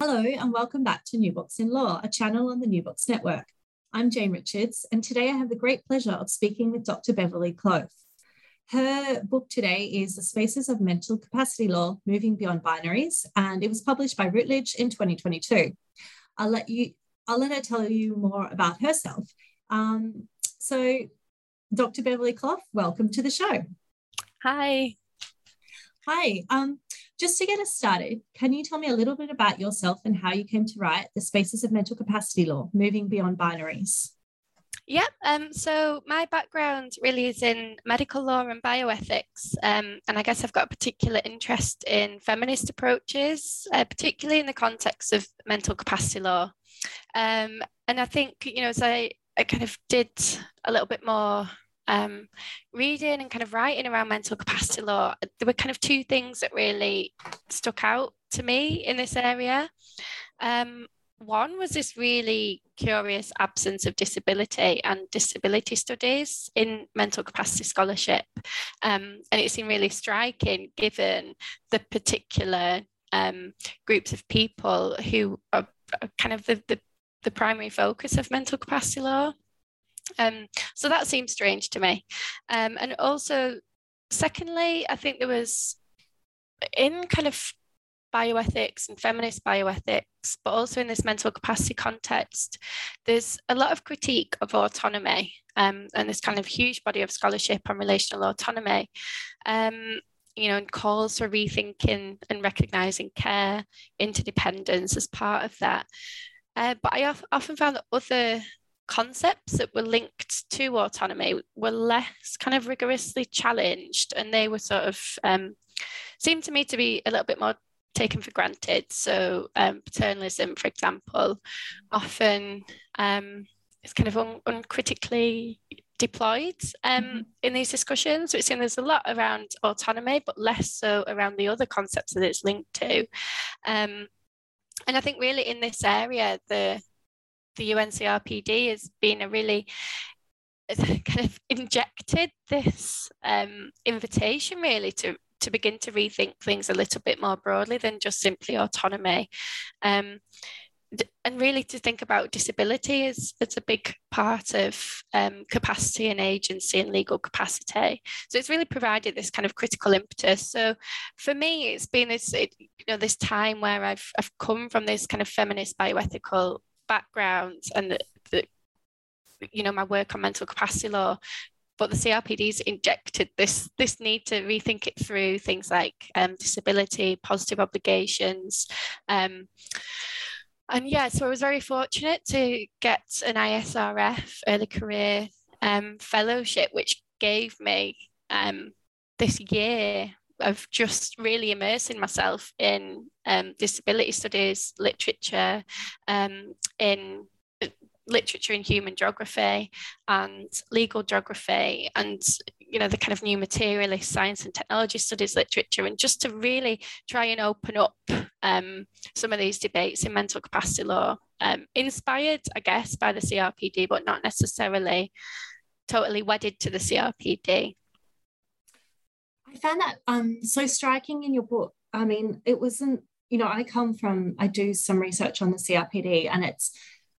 Hello and welcome back to New Books in Law, a channel on the New Books Network. I'm Jane Richards, and today I have the great pleasure of speaking with Dr. Beverly Clough. Her book today is The Spaces of Mental Capacity Law, Moving Beyond Binaries, and it was published by Routledge in 2022. I'll let her tell you more about herself. So Dr. Beverly Clough, welcome to the show. Hi. Just to get us started, can you tell me a little bit about yourself and how you came to write The Spaces of Mental Capacity Law, Moving Beyond Binaries? So my background really is in medical law and bioethics, and I guess I've got a particular interest in feminist approaches, particularly in the context of mental capacity law. And I think, as I kind of did a little bit more reading and kind of writing around mental capacity law, there were kind of two things that really stuck out to me in this area. One was this really curious absence of disability and disability studies in mental capacity scholarship. And it seemed really striking given the particular groups of people who are kind of the primary focus of mental capacity law. So that seemed strange to me. And also, secondly, I think there was in kind of bioethics and feminist bioethics, but also in this mental capacity context, there's a lot of critique of autonomy and this kind of huge body of scholarship on relational autonomy, and calls for rethinking and recognising care, interdependence as part of that. But I often found that other concepts that were linked to autonomy were less kind of rigorously challenged, and they were sort of seemed to me to be a little bit more taken for granted. So paternalism, for example, often is kind of uncritically deployed in these discussions. So it seems there's a lot around autonomy, but less so around the other concepts that it's linked to. And I think really in this area, the UNCRPD has been kind of injected this invitation really to begin to rethink things a little bit more broadly than just simply autonomy. And really to think about disability as a big part of capacity and agency and legal capacity. So it's really provided this kind of critical impetus. So for me, it's been this time where I've come from this kind of feminist bioethical background and the my work on mental capacity law, but the CRPD's injected this need to rethink it through things like disability, positive obligations, so I was very fortunate to get an ISRF early career fellowship, which gave me this year of just really immersing myself in disability studies, literature, in literature in human geography and legal geography, and the kind of new materialist science and technology studies literature, and just to really try and open up some of these debates in mental capacity law, inspired, I guess, by the CRPD, but not necessarily totally wedded to the CRPD. I found that so striking in your book. I mean, it wasn't, I do some research on the CRPD, and it's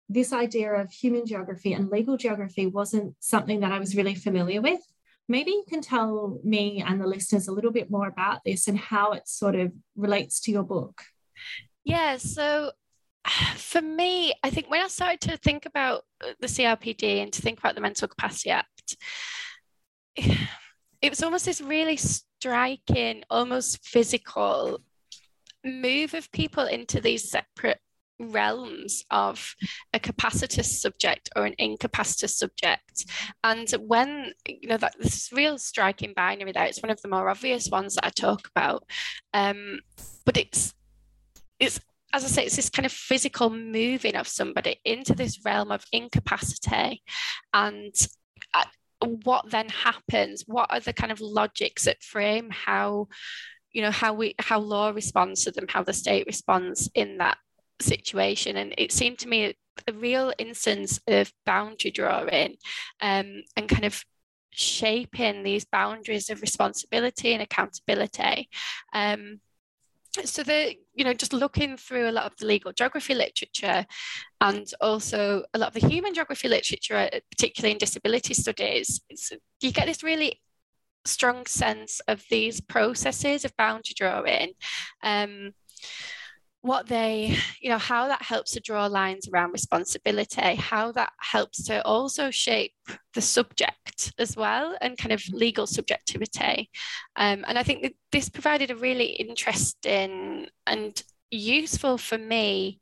this idea of human geography and legal geography wasn't something that I was really familiar with. Maybe you can tell me and the listeners a little bit more about this and how it sort of relates to your book. Yeah, so for me, I think when I started to think about the CRPD and to think about the Mental Capacity Act, it was almost this really striking, almost physical move of people into these separate realms of a capacitous subject or an incapacitous subject. And when, that this real striking binary there, it's one of the more obvious ones that I talk about. But it's it's, as I say, it's this kind of physical moving of somebody into this realm of incapacity. And what then happens? What are the kind of logics that frame how, you know, how law responds to them, how the state responds in that situation? And it seemed to me a real instance of boundary drawing, and kind of shaping these boundaries of responsibility and accountability. So the, you know, just looking through a lot of the legal geography literature and also a lot of the human geography literature, particularly in disability studies, you get this really strong sense of these processes of boundary drawing, what they, you know, how that helps to draw lines around responsibility, how that helps to also shape the subject as well, and kind of legal subjectivity. And I think that this provided a really interesting and useful, for me,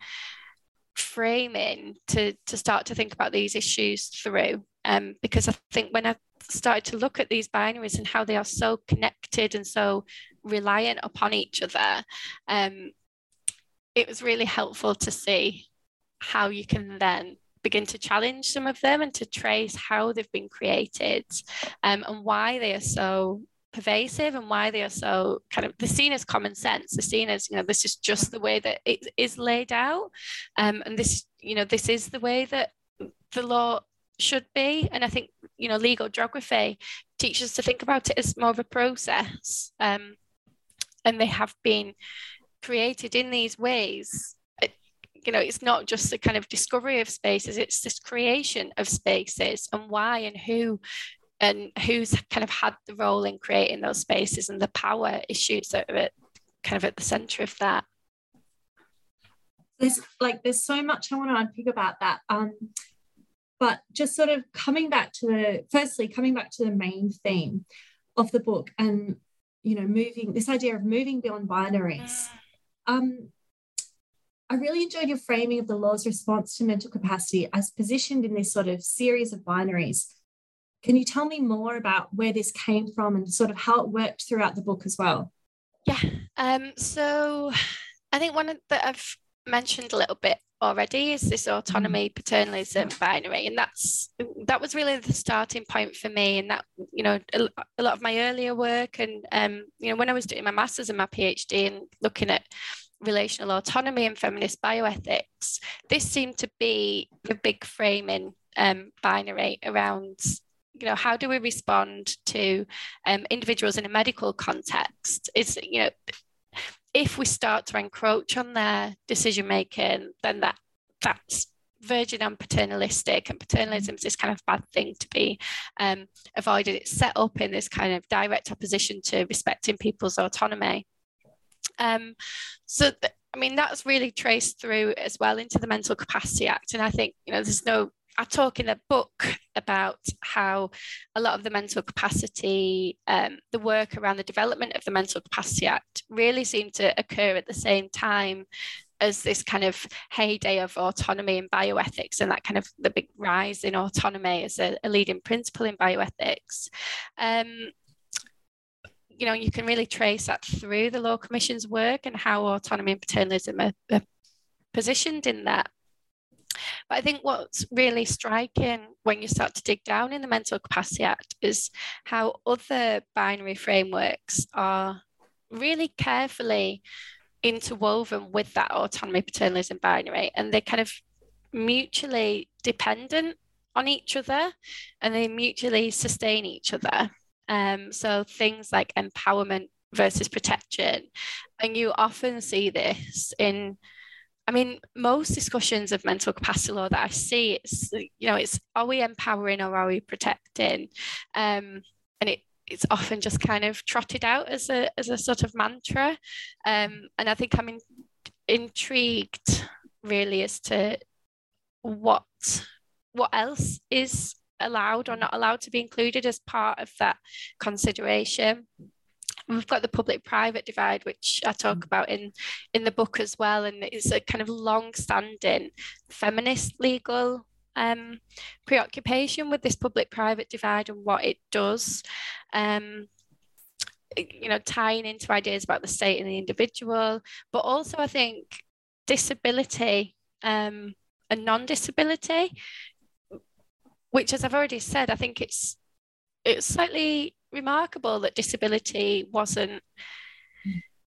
framing to start to think about these issues through. Because I think when I started to look at these binaries and how they are so connected and so reliant upon each other, it was really helpful to see how you can then begin to challenge some of them and to trace how they've been created, and why they are so pervasive and why they are so kind of, they're seen as common sense, they're seen as, you know, this is just the way that it is laid out, and this, you know, this is the way that the law should be. And I think, you know, legal geography teaches us to think about it as more of a process, and they have been created in these ways. You know, it's not just the kind of discovery of spaces, it's this creation of spaces, and why and who and who's kind of had the role in creating those spaces, and the power issues that are kind of at the center of that. There's so much I want to unpick about that, but just sort of coming back to the main theme of the book, and, you know, this idea of moving beyond binaries. I really enjoyed your framing of the law's response to mental capacity as positioned in this sort of series of binaries. Can you tell me more about where this came from and sort of how it worked throughout the book as well? Yeah, so I think one that I've mentioned a little bit already is this autonomy, paternalism binary, and that was really the starting point for me. And that, you know, a lot of my earlier work, and you know, when I was doing my master's and my PhD and looking at relational autonomy and feminist bioethics, this seemed to be the big framing binary around, you know, how do we respond to individuals in a medical context? Is, you know, if we start to encroach on their decision-making, then that's verging on paternalistic, and paternalism is this kind of bad thing to be avoided. It's set up in this kind of direct opposition to respecting people's autonomy. So that's really traced through as well into the Mental Capacity Act. And I think, you know, I talk in the book about how a lot of the mental capacity, the work around the development of the Mental Capacity Act really seemed to occur at the same time as this kind of heyday of autonomy and bioethics, and that kind of the big rise in autonomy as a leading principle in bioethics. You know, you can really trace that through the Law Commission's work and how autonomy and paternalism are positioned in that. But I think what's really striking when you start to dig down in the Mental Capacity Act is how other binary frameworks are really carefully interwoven with that autonomy, paternalism binary, and they're kind of mutually dependent on each other, and they mutually sustain each other. So things like empowerment versus protection, and you often see this in, I mean, most discussions of mental capacity law that I see, it's, you know, it's, are we empowering or are we protecting? And it's often just kind of trotted out as a sort of mantra. And I think I'm intrigued really as to what else is allowed or not allowed to be included as part of that consideration. We've got the public-private divide, which I talk about in the book as well, and it's a kind of long-standing feminist legal preoccupation with this public-private divide and what it does, you know, tying into ideas about the state and the individual. But also I think disability and non-disability, which, as I've already said, I think it's slightly remarkable that disability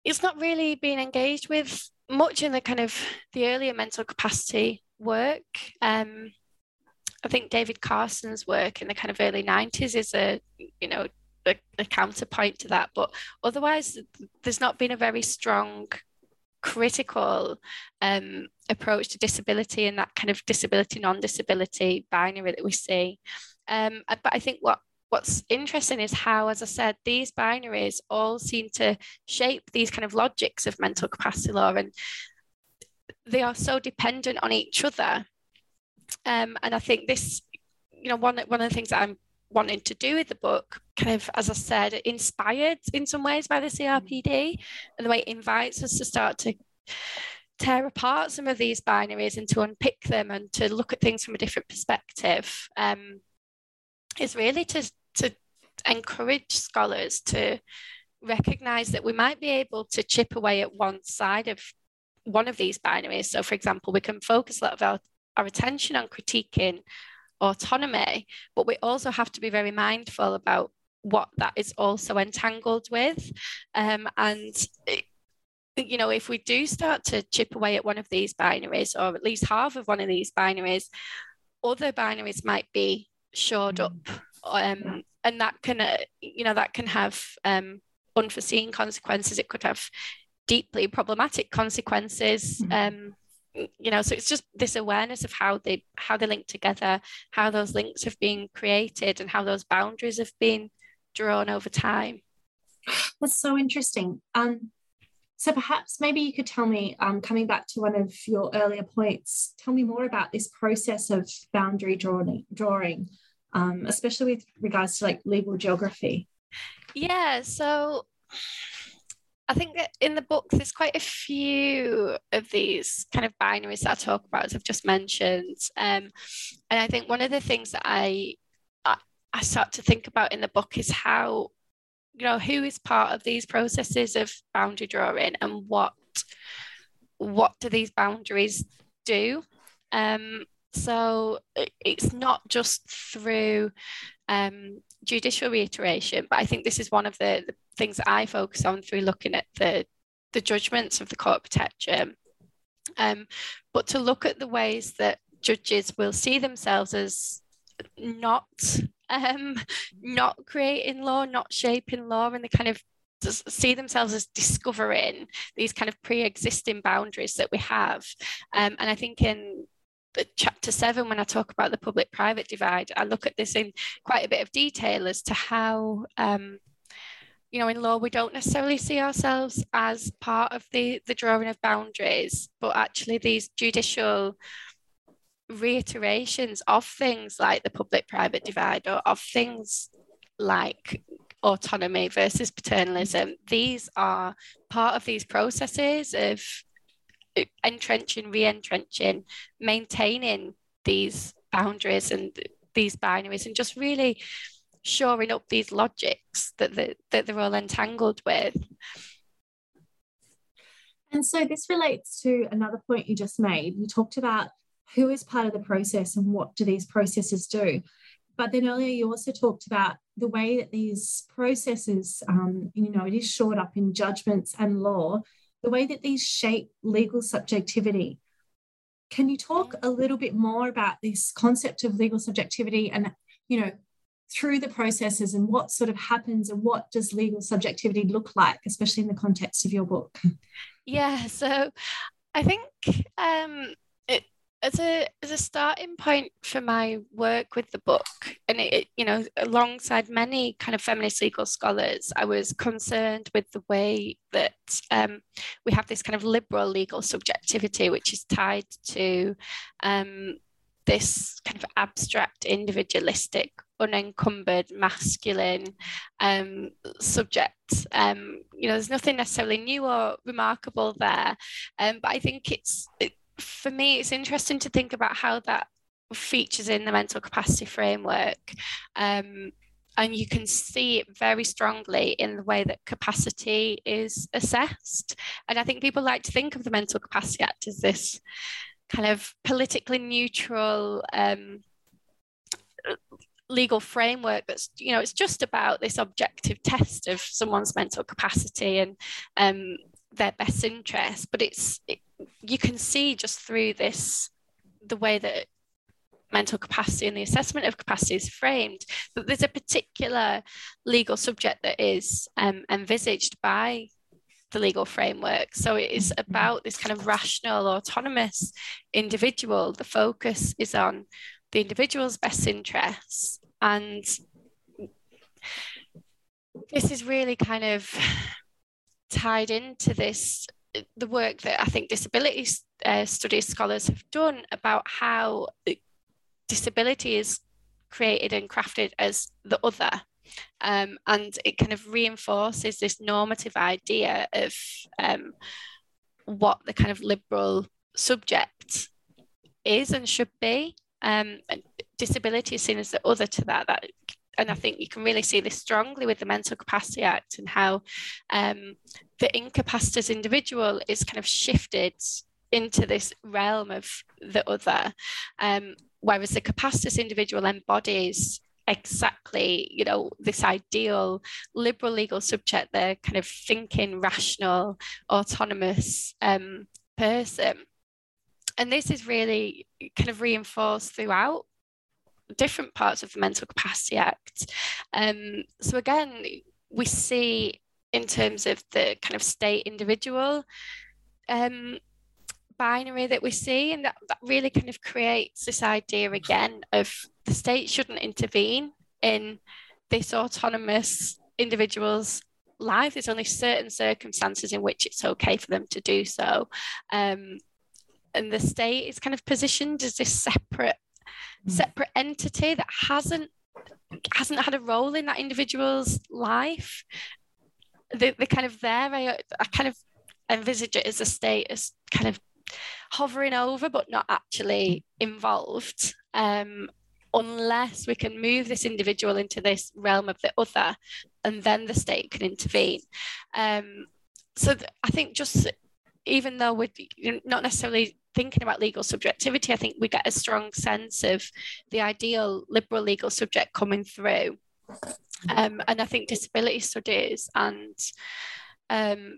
it's not really being engaged with much in the kind of the earlier mental capacity work. I think David Carson's work in the kind of early 90s is a counterpoint to that, but otherwise there's not been a very strong critical approach to disability and that kind of disability non-disability binary that we see. But I think what's interesting is how, as I said, these binaries all seem to shape these kind of logics of mental capacity law, and they are so dependent on each other. And I think this, one of the things that I'm wanting to do with the book, kind of, as I said, inspired in some ways by the CRPD and the way it invites us to start to tear apart some of these binaries and to unpick them and to look at things from a different perspective, is really to encourage scholars to recognise that we might be able to chip away at one side of one of these binaries. So, for example, we can focus a lot of our attention on critiquing autonomy, but we also have to be very mindful about what that is also entangled with. And if we do start to chip away at one of these binaries, or at least half of one of these binaries, other binaries might be shored up, and that can have unforeseen consequences. It could have deeply problematic consequences. So it's just this awareness of how they link together, how those links have been created, and how those boundaries have been drawn over time. That's so interesting. So perhaps maybe you could tell me, coming back to one of your earlier points, tell me more about this process of boundary drawing, especially with regards to like legal geography. Yeah, so I think that in the book, there's quite a few of these kind of binaries that I talk about, as I've just mentioned. And I think one of the things that I start to think about in the book is how, who is part of these processes of boundary drawing, and what do these boundaries do? So it's not just through judicial reiteration, but I think this is one of the things that I focus on through looking at the judgments of the Court of Protection, but to look at the ways that judges will see themselves as not creating law, not shaping law, and they kind of just see themselves as discovering these kind of pre-existing boundaries that we have. And I think in chapter 7, when I talk about the public-private divide, I look at this in quite a bit of detail as to how, in law, we don't necessarily see ourselves as part of the drawing of boundaries, but actually these judicial reiterations of things like the public-private divide, or of things like autonomy versus paternalism, these are part of these processes of entrenching, re-entrenching, maintaining these boundaries and these binaries, and just really shoring up these logics that they're all entangled with. And so this relates to another point you just made. You talked about who is part of the process and what do these processes do? But then earlier you also talked about the way that these processes, it is shored up in judgments and law, the way that these shape legal subjectivity. Can you talk a little bit more about this concept of legal subjectivity and, through the processes, and what sort of happens and what does legal subjectivity look like, especially in the context of your book? Yeah, so I think As a starting point for my work with the book, and alongside many kind of feminist legal scholars, I was concerned with the way that we have this kind of liberal legal subjectivity, which is tied to this kind of abstract, individualistic, unencumbered, masculine subject. There's nothing necessarily new or remarkable there, but I think for me, it's interesting to think about how that features in the mental capacity framework. And you can see it very strongly in the way that capacity is assessed. And I think people like to think of the Mental Capacity Act as this kind of politically neutral legal framework that's, you know, it's just about this objective test of someone's mental capacity and their best interest. But you can see just through this, the way that mental capacity and the assessment of capacity is framed, but there's a particular legal subject that is envisaged by the legal framework. So it is about this kind of rational, autonomous individual. The focus is on the individual's best interests. And this is really kind of tied into this, the work that I think disability studies scholars have done about how disability is created and crafted as the other, and it kind of reinforces this normative idea of what the kind of liberal subject is and should be. And disability is seen as the other to that, and I think you can really see this strongly with the Mental Capacity Act and how the incapacitated individual is kind of shifted into this realm of the other, whereas the capacitated individual embodies exactly, you know, this ideal liberal legal subject, the kind of thinking, rational, autonomous person. And this is really kind of reinforced throughout different parts of the Mental Capacity Act. So again, we see in terms of the kind of state individual binary that we see, and that really kind of creates this idea again of the state shouldn't intervene in this autonomous individual's life. There's only certain circumstances in which it's okay for them to do so, and the state is kind of positioned as this separate entity that hasn't had a role in that individual's life. The kind of there, I kind of envisage it as a state as kind of hovering over but not actually involved, unless we can move this individual into this realm of the other, and then the state can intervene. I think just even though we're not necessarily thinking about legal subjectivity, I think we get a strong sense of the ideal liberal legal subject coming through. And I think disability studies and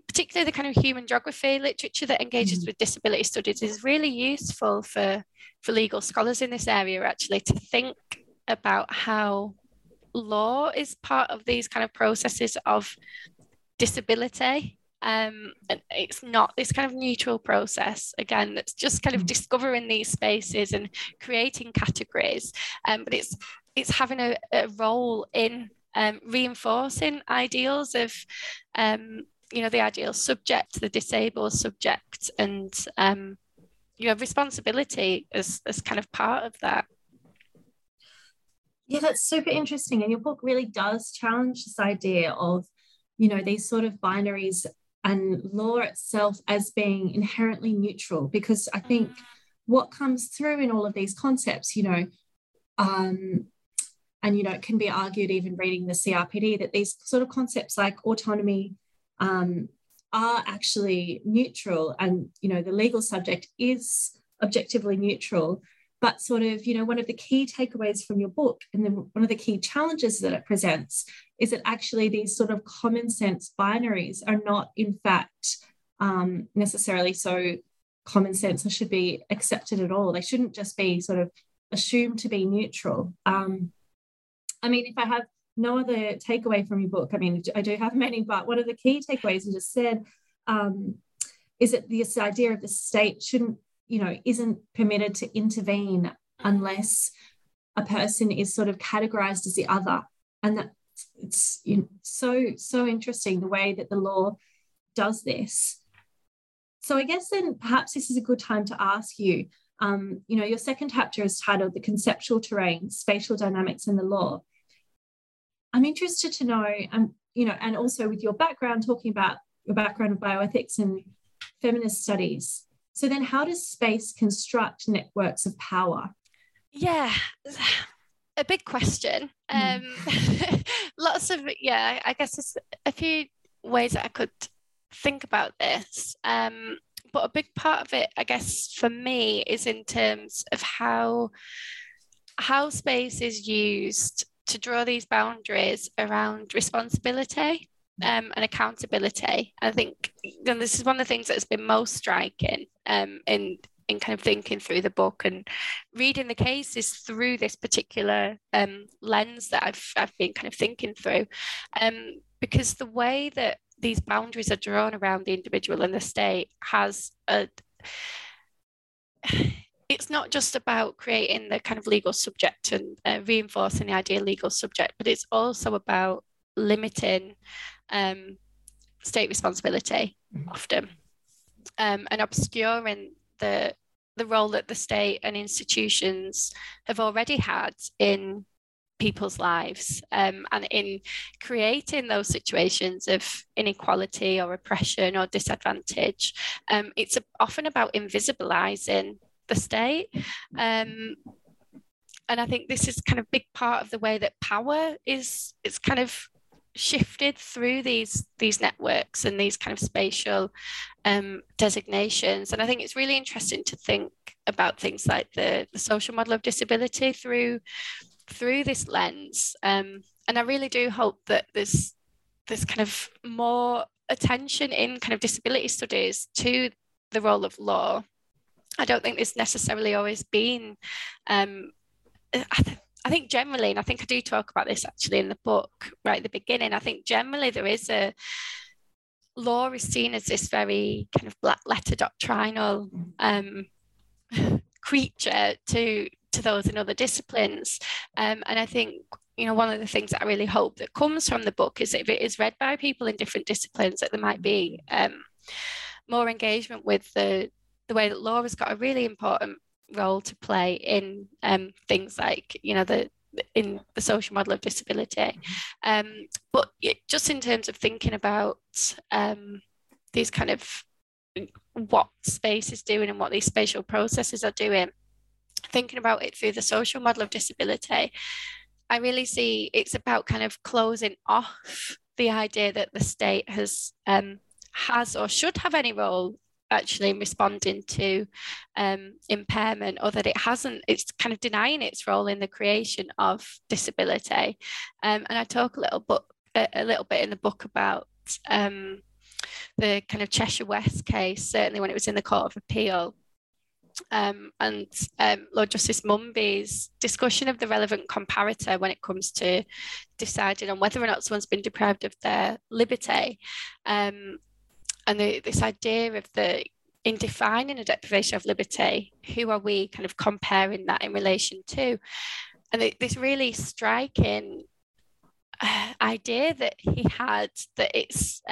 particularly the kind of human geography literature that engages with disability studies is really useful for legal scholars in this area, actually, to think about how law is part of these kind of processes of disability. And it's not this kind of neutral process, again, that's just kind of discovering these spaces and creating categories, but it's having a role in reinforcing ideals of you know, the ideal subject, the disabled subject, and you have responsibility as kind of part of that. Yeah, that's super interesting. And your book really does challenge this idea of, you know, these sort of binaries and law itself as being inherently neutral, because I think what comes through in all of these concepts, you know, and, you know, it can be argued even reading the CRPD that these sort of concepts like autonomy are actually neutral, and, you know, the legal subject is objectively neutral. But sort of, you know, one of the key takeaways from your book, and then one of the key challenges that it presents, is that actually these sort of common sense binaries are not, in fact, necessarily so common sense or should be accepted at all. They shouldn't just be sort of assumed to be neutral. I mean, if I have no other takeaway from your book, I mean, I do have many, but one of the key takeaways you just said is that this idea of the state shouldn't, you know, isn't permitted to intervene unless a person is sort of categorized as the other. And that it's, you know, so interesting the way that the law does this. So I guess then perhaps this is a good time to ask you, you know, your second chapter is titled The Conceptual Terrain, Spatial Dynamics in the Law. I'm interested to know, you know, and also with your background, talking about your background of bioethics and feminist studies. So then how does space construct networks of power? Yeah, a big question. Lots of, I guess there's a few ways that I could think about this. But a big part of it, I guess, for me is in terms of how space is used to draw these boundaries around responsibility and accountability. I think, and this is one of the things that's been most striking in kind of thinking through the book and reading the cases through this particular lens that I've been kind of thinking through, because the way that these boundaries are drawn around the individual and the state has it's not just about creating the kind of legal subject and reinforcing the idea of legal subject, but it's also about limiting state responsibility often and obscuring the role that the state and institutions have already had in people's lives and in creating those situations of inequality or oppression or disadvantage. It's often about invisibilising the state. And I think this is kind of a big part of the way that power is, it's kind of shifted through these networks and these kind of spatial designations. And I think it's really interesting to think about things like the social model of disability through this lens. And I really do hope that there's kind of more attention in kind of disability studies to the role of law. I don't think it's necessarily always been, I think generally, and I think I do talk about this actually in the book right at the beginning, I think generally there is law is seen as this very kind of black letter doctrinal creature to those in other disciplines. And I think, you know, one of the things that I really hope that comes from the book is that if it is read by people in different disciplines, that there might be more engagement with the way that law has got a really important role to play in things like, you know, in the social model of disability. But just in terms of thinking about these kind of what space is doing and what these spatial processes are doing, thinking about it through the social model of disability, I really see it's about kind of closing off the idea that the state has or should have any role actually in responding to impairment, or that it hasn't, it's kind of denying its role in the creation of disability. And I talk a little bit in the book about the kind of Cheshire West case, certainly when it was in the Court of Appeal, and Lord Justice Mumby's discussion of the relevant comparator when it comes to deciding on whether or not someone's been deprived of their liberty, and this idea of in defining a deprivation of liberty, who are we kind of comparing that in relation to? And this really striking idea that he had, that it's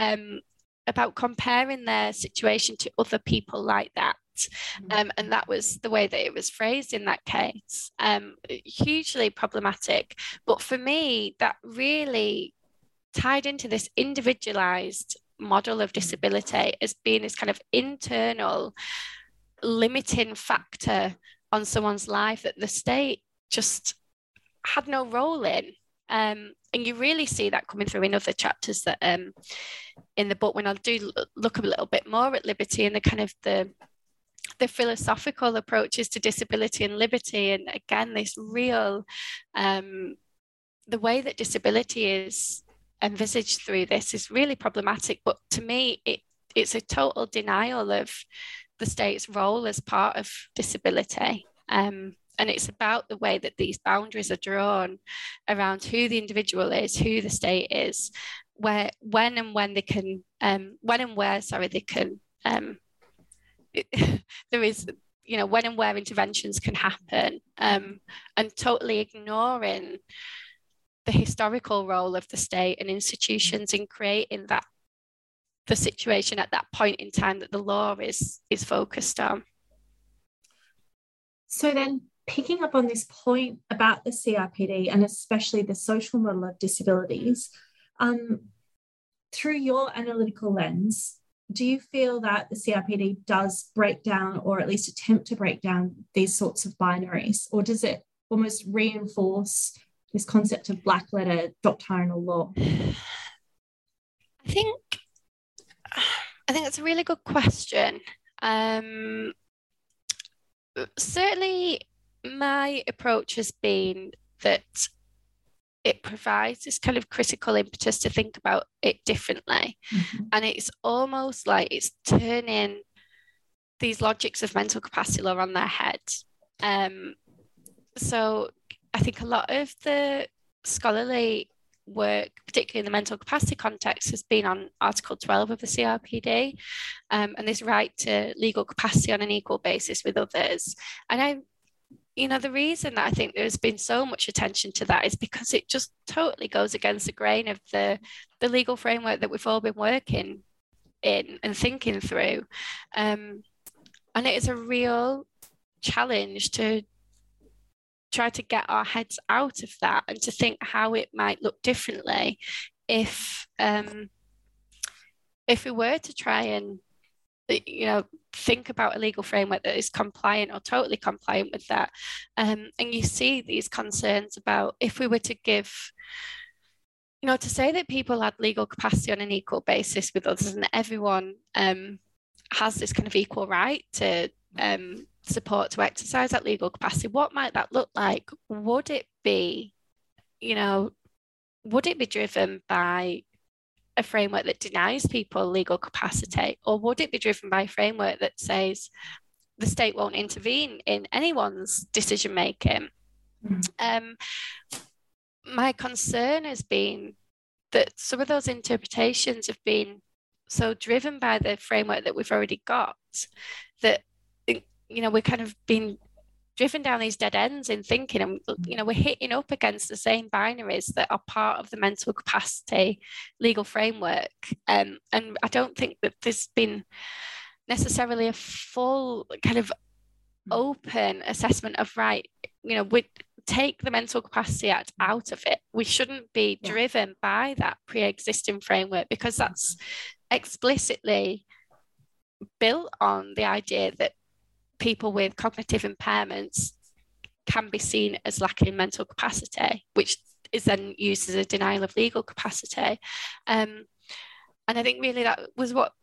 about comparing their situation to other people like that. And that was the way that it was phrased in that case, hugely problematic. But for me, that really tied into this individualized model of disability as being this kind of internal limiting factor on someone's life that the state just had no role in. And you really see that coming through in other chapters that in the book, when I do look a little bit more at liberty and the kind of the philosophical approaches to disability and liberty, and again this real the way that disability is envisaged through this is really problematic. But to me, it's a total denial of the state's role as part of disability, and it's about the way that these boundaries are drawn around who the individual is, who the state is, when and where interventions can happen, and totally ignoring the historical role of the state and institutions in creating that the situation at that point in time that the law is focused on. So then, picking up on this point about the CRPD and especially the social model of disabilities, through your analytical lens, do you feel that the CRPD does break down, or at least attempt to break down, these sorts of binaries, or does it almost reinforce this concept of black letter doctrinal law? I think that's a really good question. Certainly my approach has been that it provides this kind of critical impetus to think about it differently. Mm-hmm. And it's almost like it's turning these logics of mental capacity law on their head. So I think a lot of the scholarly work, particularly in the mental capacity context, has been on Article 12 of the CRPD, and this right to legal capacity on an equal basis with others. And the reason that I think there's been so much attention to that is because it just totally goes against the grain of the legal framework that we've all been working in and thinking through. And it is a real challenge to try to get our heads out of that and to think how it might look differently if we were to try and think about a legal framework that is compliant or totally compliant with that. And you see these concerns about if we were to give, to say that people had legal capacity on an equal basis with others and everyone has this kind of equal right to support to exercise that legal capacity, what might that look like? Would it be, driven by a framework that denies people legal capacity, or would it be driven by a framework that says the state won't intervene in anyone's decision making? Mm-hmm. My concern has been that some of those interpretations have been so driven by the framework that we've already got that we're kind of being driven down these dead ends in thinking, and we're hitting up against the same binaries that are part of the mental capacity legal framework. And I don't think that there's been necessarily a full kind of open assessment of right. We take the Mental Capacity Act out of it. We shouldn't be driven by that pre-existing framework, because that's explicitly built on the idea that people with cognitive impairments can be seen as lacking mental capacity, which is then used as a denial of legal capacity. And I think really that was what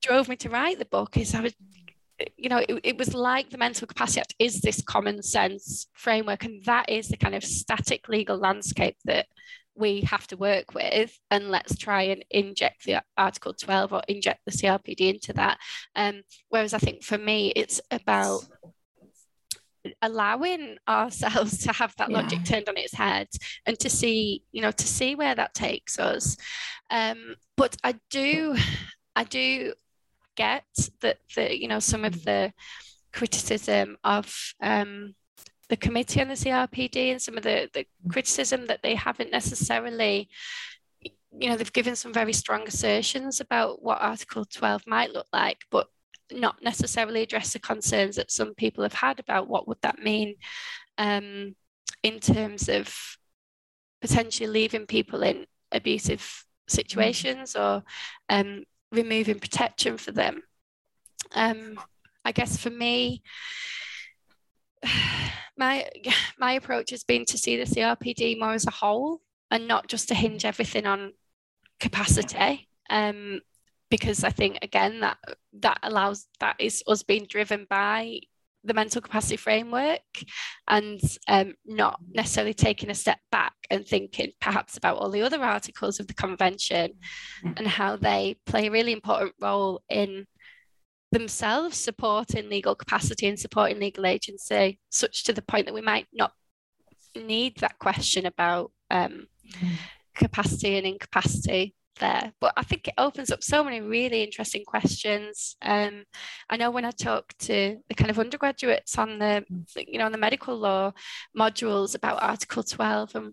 drove me to write the book, is I was, it was like the Mental Capacity Act is this common sense framework, and that is the kind of static legal landscape that we have to work with, and let's try and inject the Article 12 or inject the CRPD into that. Whereas I think for me, it's about allowing ourselves to have that logic turned on its head and to see, to see where that takes us. But I do get that some of the criticism of the committee and the CRPD, and some of the criticism that they haven't necessarily, they've given some very strong assertions about what Article 12 might look like, but not necessarily address the concerns that some people have had about what would that mean in terms of potentially leaving people in abusive situations or removing protection for them. I guess for me, my approach has been to see the CRPD more as a whole and not just to hinge everything on capacity, because I think, again, that is us being driven by the mental capacity framework and not necessarily taking a step back and thinking perhaps about all the other articles of the convention and how they play a really important role in themselves supporting legal capacity and supporting legal agency, such to the point that we might not need that question about capacity and incapacity there. But I think it opens up so many really interesting questions. I know when I talk to the kind of undergraduates on the on the medical law modules about Article 12 and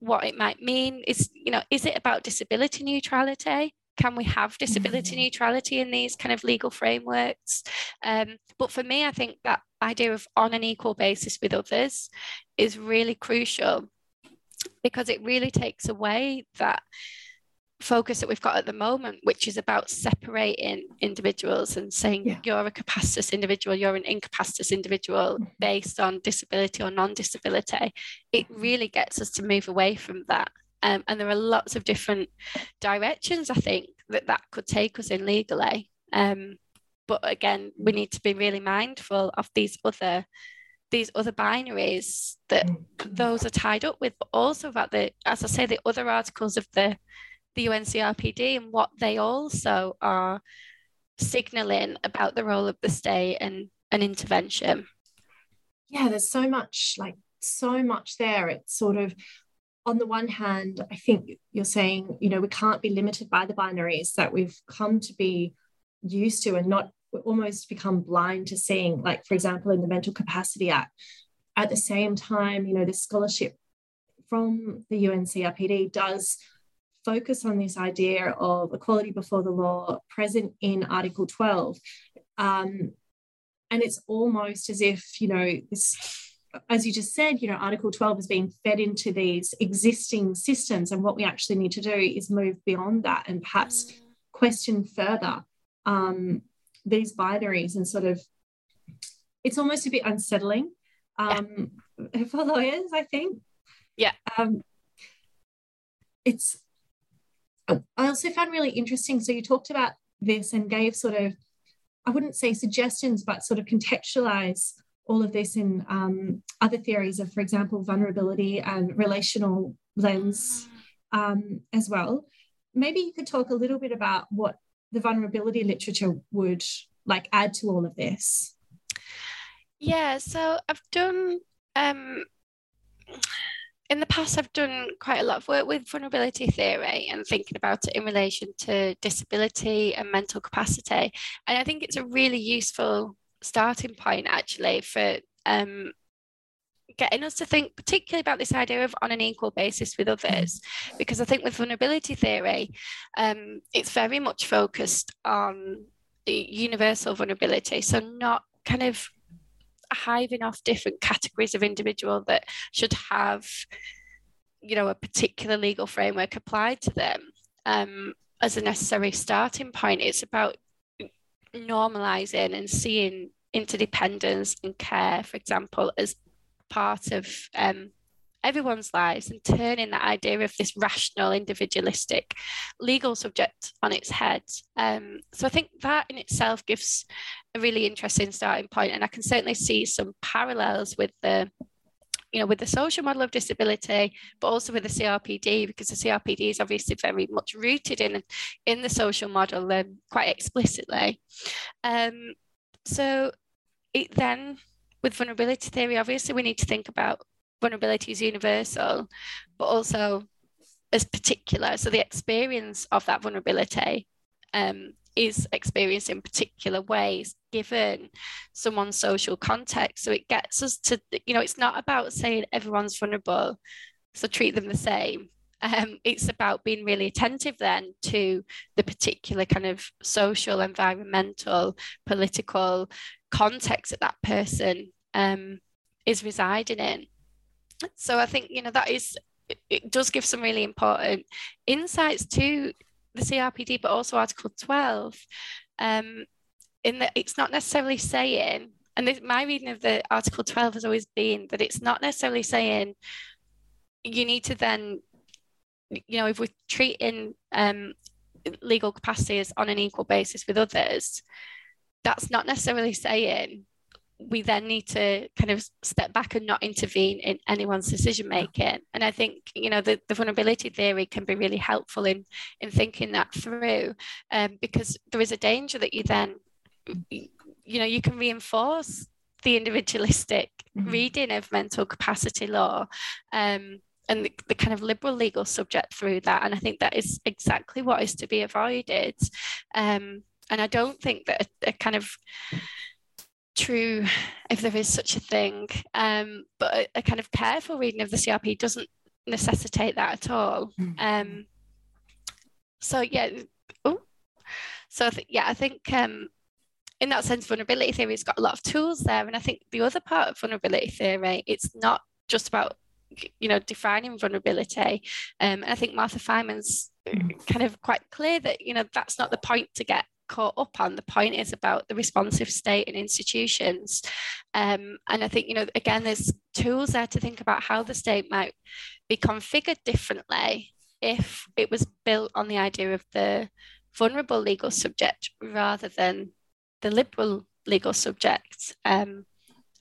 what it might mean, is it about disability neutrality? Can we have disability neutrality in these kind of legal frameworks? But for me, I think that idea of on an equal basis with others is really crucial, because it really takes away that focus that we've got at the moment, which is about separating individuals and saying you're a capacitous individual, you're an incapacitous individual based on disability or non-disability, it really gets us to move away from that. And there are lots of different directions, I think, that could take us in legally. But again, we need to be really mindful of these other binaries that those are tied up with, but also about the, as I say, the other articles of the UNCRPD and what they also are signalling about the role of the state and intervention. Yeah, there's so much there. It's sort of, on the one hand, I think you're saying, we can't be limited by the binaries that we've come to be used to and not almost become blind to seeing, like, for example, in the Mental Capacity Act. At the same time, the scholarship from the UNCRPD does focus on this idea of equality before the law present in Article 12. And it's almost as if, this... as you just said, Article 12 is being fed into these existing systems, and what we actually need to do is move beyond that and perhaps question further these binaries, and sort of, it's almost a bit unsettling for lawyers, I think. Yeah. I also found really interesting, so you talked about this and gave sort of, I wouldn't say suggestions, but sort of contextualise all of this in other theories of, for example, vulnerability and relational lens as well. Maybe you could talk a little bit about what the vulnerability literature would add to all of this. Yeah, so I've done, in the past, I've done quite a lot of work with vulnerability theory and thinking about it in relation to disability and mental capacity. And I think it's a really useful starting point actually for getting us to think particularly about this idea of on an equal basis with others, because I think with vulnerability theory it's very much focused on universal vulnerability, so not kind of hiving off different categories of individual that should have a particular legal framework applied to them as a necessary starting point. It's about normalizing and seeing interdependence and care, for example, as part of everyone's lives, and turning that idea of this rational, individualistic legal subject on its head. So I think that in itself gives a really interesting starting point, and I can certainly see some parallels with the with the social model of disability, but also with the CRPD, because the CRPD is obviously very much rooted in the social model quite explicitly. So it then, with vulnerability theory, obviously we need to think about vulnerability as universal, but also as particular. So the experience of that vulnerability is experienced in particular ways given someone's social context. So it gets us to, it's not about saying everyone's vulnerable, so treat them the same. It's about being really attentive then to the particular kind of social, environmental, political context that that person is residing in. So I think, that is, it does give some really important insights to the CRPD, but also Article 12, in that it's not necessarily saying, and my reading of the Article 12 has always been that it's not necessarily saying you need to then, if we're treating legal capacities on an equal basis with others, that's not necessarily saying we then need to kind of step back and not intervene in anyone's decision making. And I think the vulnerability theory can be really helpful in thinking that through, because there is a danger that you then you can reinforce the individualistic reading of mental capacity law and the kind of liberal legal subject through that. And I think that is exactly what is to be avoided, and I don't think that a kind of true, if there is such a thing, but a kind of careful reading of the CRP doesn't necessitate that at all. I think in that sense vulnerability theory's got a lot of tools there. And I think the other part of vulnerability theory, it's not just about defining vulnerability, and I think Martha Fineman's kind of quite clear that, you know, that's not the point to get caught up on. The point is about the responsive state and institutions. And I think, you know, again, there's tools there to think about how the state might be configured differently if it was built on the idea of the vulnerable legal subject rather than the liberal legal subject.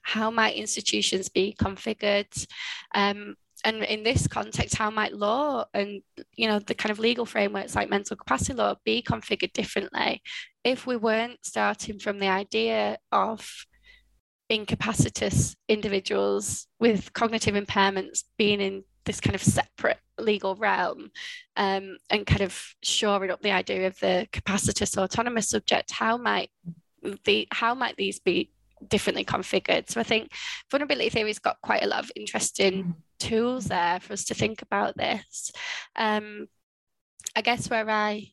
How might institutions be configured? And in this context, how might law and, you know, the kind of legal frameworks like mental capacity law be configured differently if we weren't starting from the idea of incapacitous individuals with cognitive impairments being in this kind of separate legal realm, and kind of shoring up the idea of the capacitous autonomous subject? How might these be differently configured? So I think vulnerability theory's got quite a lot of interesting tools there for us to think about this. I guess where I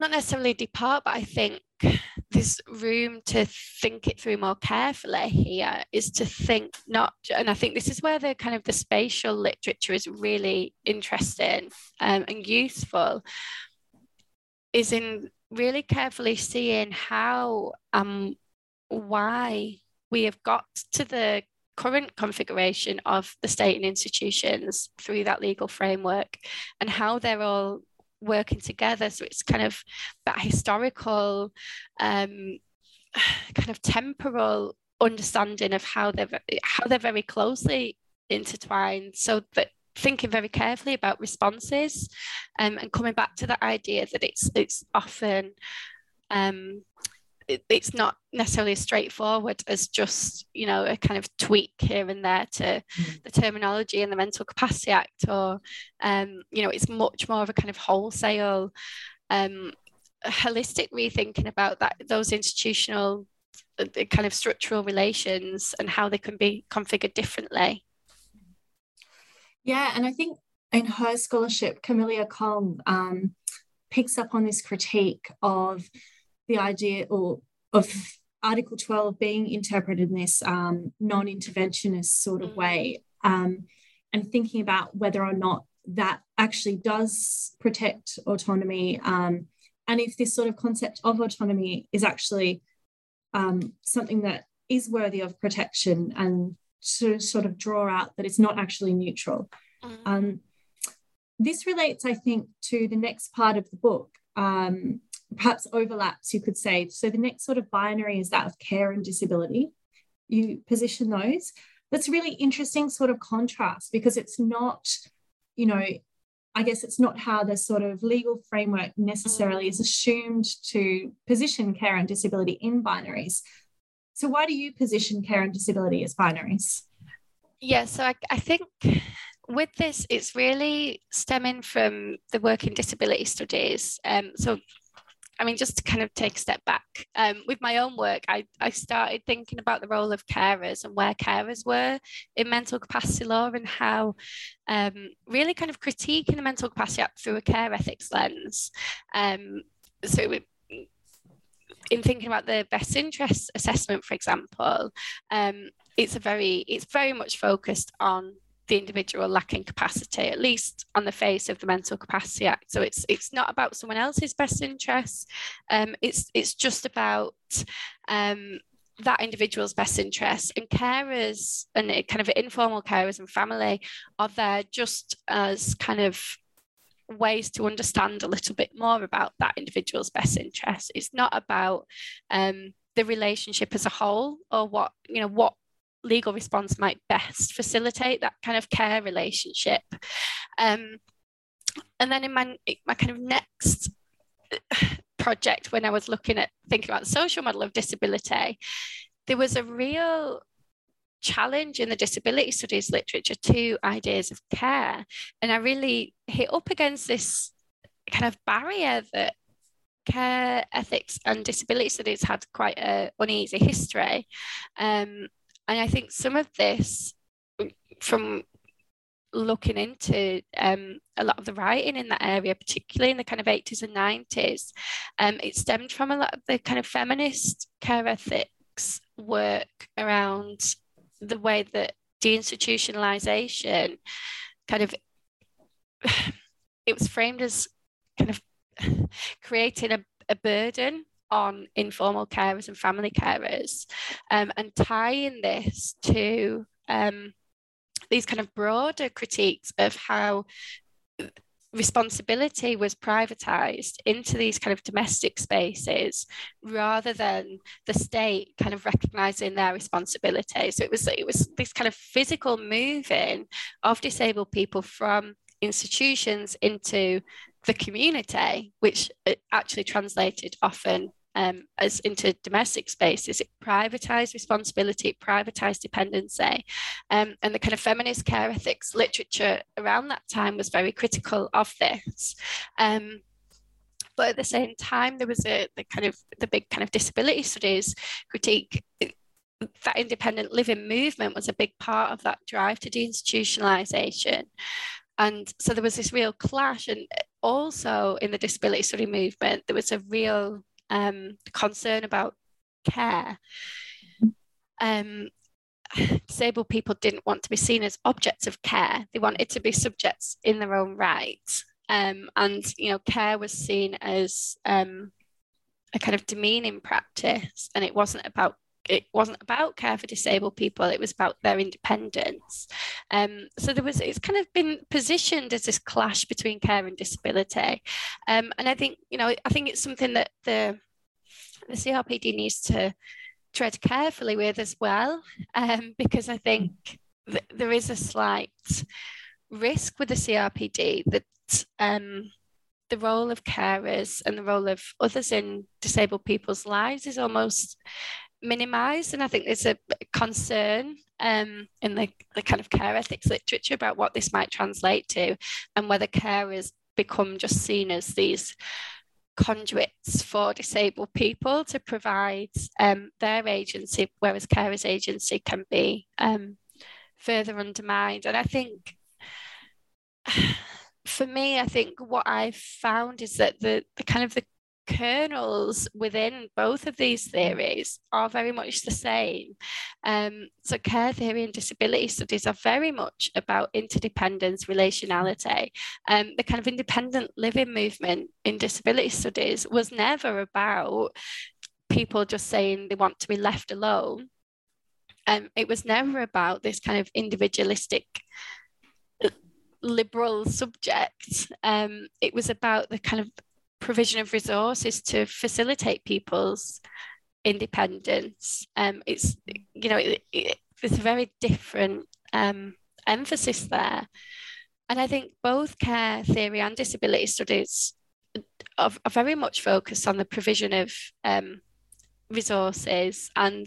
not necessarily depart, but I think there's room to think it through more carefully here, is to think not, and I think this is where the kind of the spatial literature is really interesting and useful, is in really carefully seeing how why we have got to the current configuration of the state and institutions through that legal framework and how they're all working together. So it's kind of that historical, kind of temporal understanding of how they're very closely intertwined. So that thinking very carefully about responses, and coming back to the idea that it's often, it's not necessarily as straightforward as just, you know, a kind of tweak here and there to the terminology in the Mental Capacity Act, or, you know, it's much more of a kind of wholesale, holistic rethinking about that, those institutional, the kind of structural relations and how they can be configured differently. Yeah, and I think in her scholarship, Camilia Cole picks up on this critique of the idea of Article 12 being interpreted in this non-interventionist sort of way, and thinking about whether or not that actually does protect autonomy, and if this sort of concept of autonomy is actually something that is worthy of protection, and to sort of draw out that it's not actually neutral. This relates, I think, to the next part of the book, perhaps overlaps, you could say. So the next sort of binary is that of care and disability. You position those. That's a really interesting sort of contrast, because it's not, you know, I guess it's not how the sort of legal framework necessarily is assumed to position care and disability in binaries. So why do you position care and disability as binaries? Yeah, so I think with this, it's really stemming from the work in disability studies. So I mean, just to kind of take a step back, with my own work, I started thinking about the role of carers and where carers were in mental capacity law, and how really kind of critiquing the Mental Capacity Act through a care ethics lens. So in thinking about the best interest assessment, for example, it's very much focused on the individual lacking capacity, at least on the face of the Mental Capacity Act. So it's not about someone else's best interests. It's just about that individual's best interests. And carers, and kind of informal carers and family, are there just as kind of ways to understand a little bit more about that individual's best interests. It's not about the relationship as a whole, or what legal response might best facilitate that kind of care relationship. And then in my kind of next project, when I was looking at thinking about the social model of disability, there was a real challenge in the disability studies literature to ideas of care. And I really hit up against this kind of barrier that care ethics and disability studies had quite an uneasy history. And I think some of this, from looking into a lot of the writing in that area, particularly in the kind of 80s and 90s, it stemmed from a lot of the kind of feminist care ethics work around the way that deinstitutionalization kind of it was framed as kind of creating a burden on informal carers and family carers, and tying this to these kind of broader critiques of how responsibility was privatized into these kind of domestic spaces rather than the state kind of recognizing their responsibility. So it was this kind of physical moving of disabled people from institutions into the community, which actually translated often as into domestic spaces. It privatized responsibility, it privatized dependency, and the kind of feminist care ethics literature around that time was very critical of this. But at the same time, there was the big kind of disability studies critique. That independent living movement was a big part of that drive to deinstitutionalization, and so there was this real clash. And also in the disability study movement, there was a real concern about care. Disabled people didn't want to be seen as objects of care. They wanted to be subjects in their own right. And, you know, care was seen as a kind of demeaning practice, and it wasn't about care for disabled people, it was about their independence. So it's kind of been positioned as this clash between care and disability. And I think, you know, I think it's something that the CRPD needs to tread carefully with as well, because I think there is a slight risk with the CRPD that the role of carers and the role of others in disabled people's lives is almost minimised, and I think there's a concern in the kind of care ethics literature about what this might translate to, and whether carers become just seen as these conduits for disabled people to provide their agency, whereas carers' agency can be further undermined. And I think, for me, I think what I've found is that the kind of the kernels within both of these theories are very much the same. So care theory and disability studies are very much about interdependence, relationality. The kind of independent living movement in disability studies was never about people just saying they want to be left alone. It was never about this kind of individualistic liberal subject. It was about the kind of provision of resources to facilitate people's independence. It's, you know, there's a very different emphasis there. And I think both care theory and disability studies are very much focused on the provision of resources and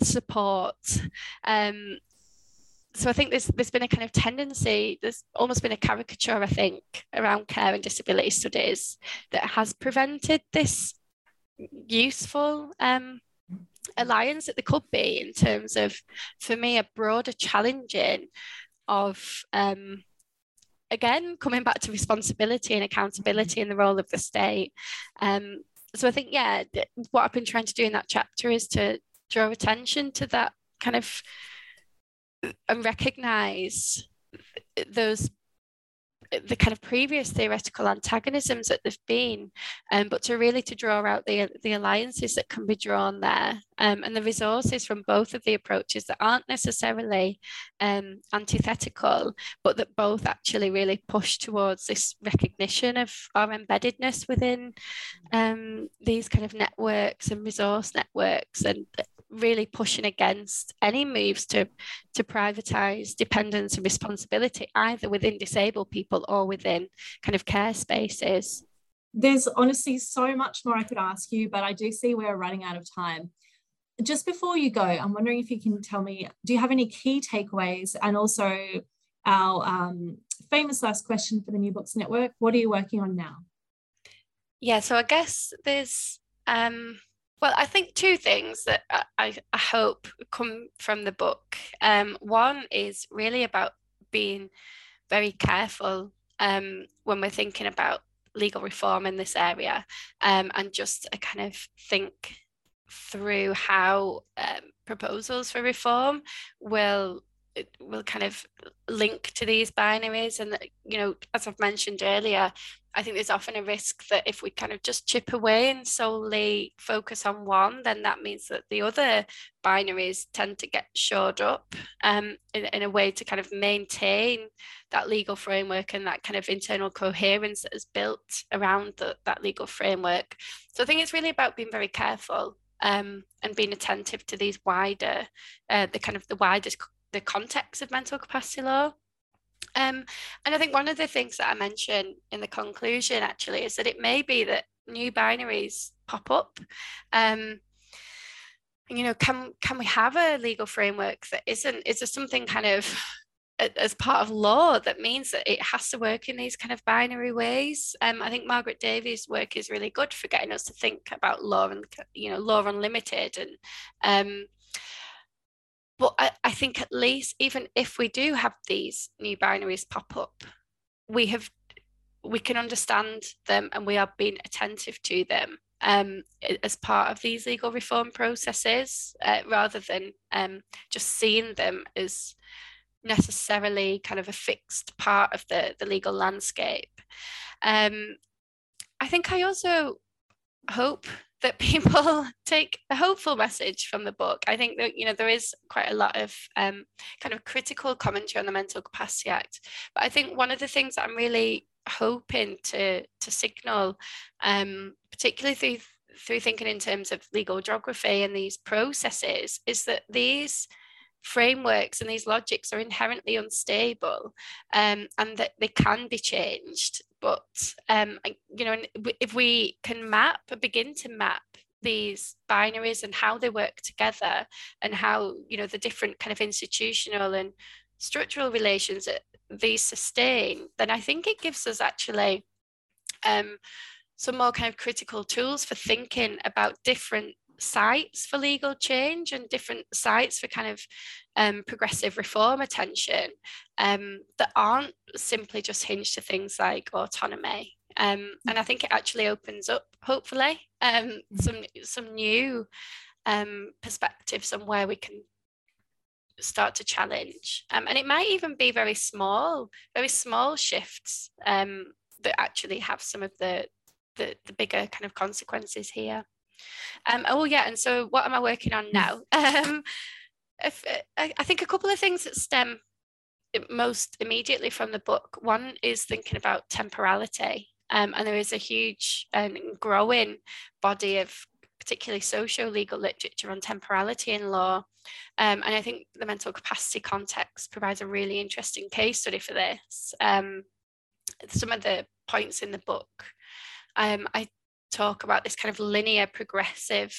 support. So I think there's been a kind of tendency, there's almost been a caricature, I think, around care and disability studies that has prevented this useful alliance that there could be in terms of, for me, a broader challenging of, again, coming back to responsibility and accountability and the role of the state. So I think, yeah, what I've been trying to do in that chapter is to draw attention to that kind of, and recognise the kind of previous theoretical antagonisms that there've been, but to draw out the alliances that can be drawn there, and the resources from both of the approaches that aren't necessarily antithetical, but that both actually really push towards this recognition of our embeddedness within these kind of networks and resource networks, and really pushing against any moves to privatise dependence and responsibility, either within disabled people or within kind of care spaces. There's honestly so much more I could ask you, but I do see we're running out of time. Just before you go, I'm wondering if you can tell me, do you have any key takeaways? And also our famous last question for the New Books Network, what are you working on now? Yeah, so I guess there's... well, I think two things that I hope come from the book. One is really about being very careful when we're thinking about legal reform in this area, and just a kind of think through how proposals for reform will will kind of link to these binaries. And, you know, as I've mentioned earlier, I think there's often a risk that if we kind of just chip away and solely focus on one, then that means that the other binaries tend to get shored up in a way to kind of maintain that legal framework and that kind of internal coherence that is built around that legal framework. So I think it's really about being very careful and being attentive to these wider, the context of mental capacity law. And I think one of the things that I mention in the conclusion actually is that it may be that new binaries pop up. You know, can we have a legal framework that isn't, is there something kind of as part of law that means that it has to work in these kind of binary ways? I think Margaret Davies' work is really good for getting us to think about law and, you know, law unlimited. And but I think at least even if we do have these new binaries pop up, we can understand them and we are being attentive to them as part of these legal reform processes, rather than just seeing them as necessarily kind of a fixed part of the legal landscape. I think I also hope that people take a hopeful message from the book. I think that, you know, there is quite a lot of kind of critical commentary on the Mental Capacity Act. But I think one of the things that I'm really hoping to signal, particularly through thinking in terms of legal geography and these processes, is that these frameworks and these logics are inherently unstable, and that they can be changed. But you know, if we can begin to map these binaries and how they work together, and how, you know, the different kind of institutional and structural relations that these sustain, then I think it gives us actually some more kind of critical tools for thinking about different sites for legal change and different sites for kind of progressive reform attention that aren't simply just hinged to things like autonomy. And I think it actually opens up, hopefully, some new perspectives on where we can start to challenge. And it might even be very small shifts that actually have some of the bigger kind of consequences here. And so what am I working on now? I think a couple of things that stem most immediately from the book. One is thinking about temporality, and there is a huge and growing body of particularly socio-legal literature on temporality in law, and I think the mental capacity context provides a really interesting case study for this. Some of the points in the book, I talk about this kind of linear progressive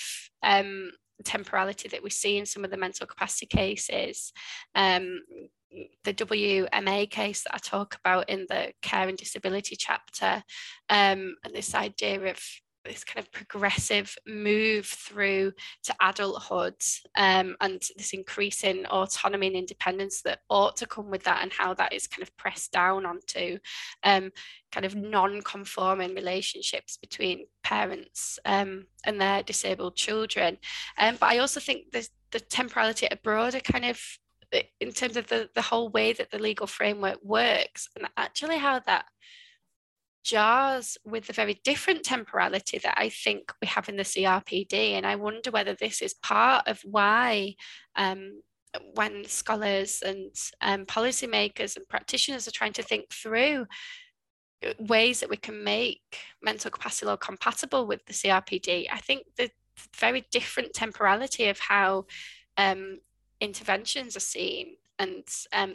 temporality that we see in some of the mental capacity cases. The WMA case that I talk about in the care and disability chapter, and this idea of this kind of progressive move through to adulthood, and this increasing autonomy and independence that ought to come with that, and how that is kind of pressed down onto kind of non-conforming relationships between parents and their disabled children. But I also think the temporality at a broader kind of, in terms of the whole way that the legal framework works, and actually how that jars with the very different temporality that I think we have in the CRPD. And I wonder whether this is part of why when scholars and policymakers and practitioners are trying to think through ways that we can make mental capacity law compatible with the CRPD, I think the very different temporality of how interventions are seen and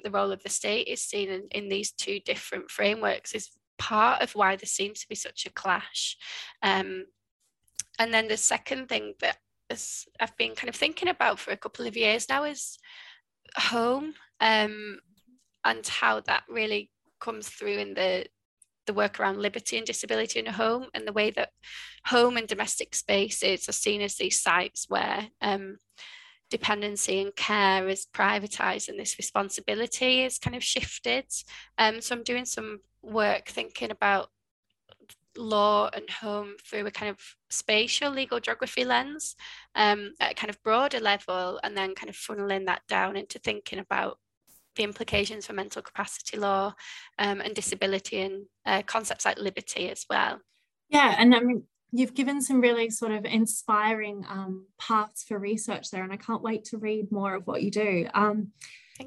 the role of the state is seen in these two different frameworks is part of why there seems to be such a clash. And then the second thing that I've been kind of thinking about for a couple of years now is home, and how that really comes through in the work around liberty and disability in a home, and the way that home and domestic spaces are seen as these sites where dependency and care is privatized and this responsibility is kind of shifted. So I'm doing some work thinking about law and home through a kind of spatial legal geography lens, at a kind of broader level, and then kind of funneling that down into thinking about the implications for mental capacity law and disability, and concepts like liberty as well. Yeah, and I mean, you've given some really sort of inspiring paths for research there, and I can't wait to read more of what you do.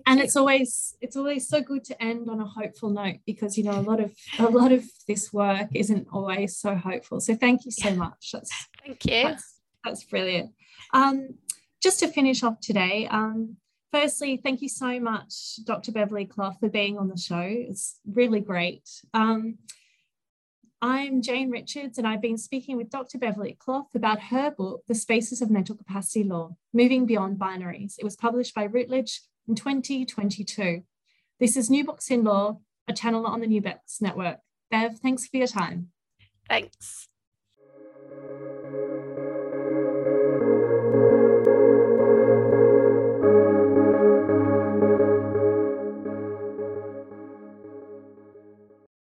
And it's always so good to end on a hopeful note, because, you know, a lot of this work isn't always so hopeful. So thank you so much. Thank you. That's brilliant. Just to finish off today, firstly, thank you so much, Dr. Beverly Clough, for being on the show. It's really great. I'm Jane Richards, and I've been speaking with Dr. Beverly Clough about her book, The Spaces of Mental Capacity Law, Moving Beyond Binaries. It was published by Routledge in 2022. This is New Books in Law, a channel on the New Books Network. Bev, thanks for your time. Thanks.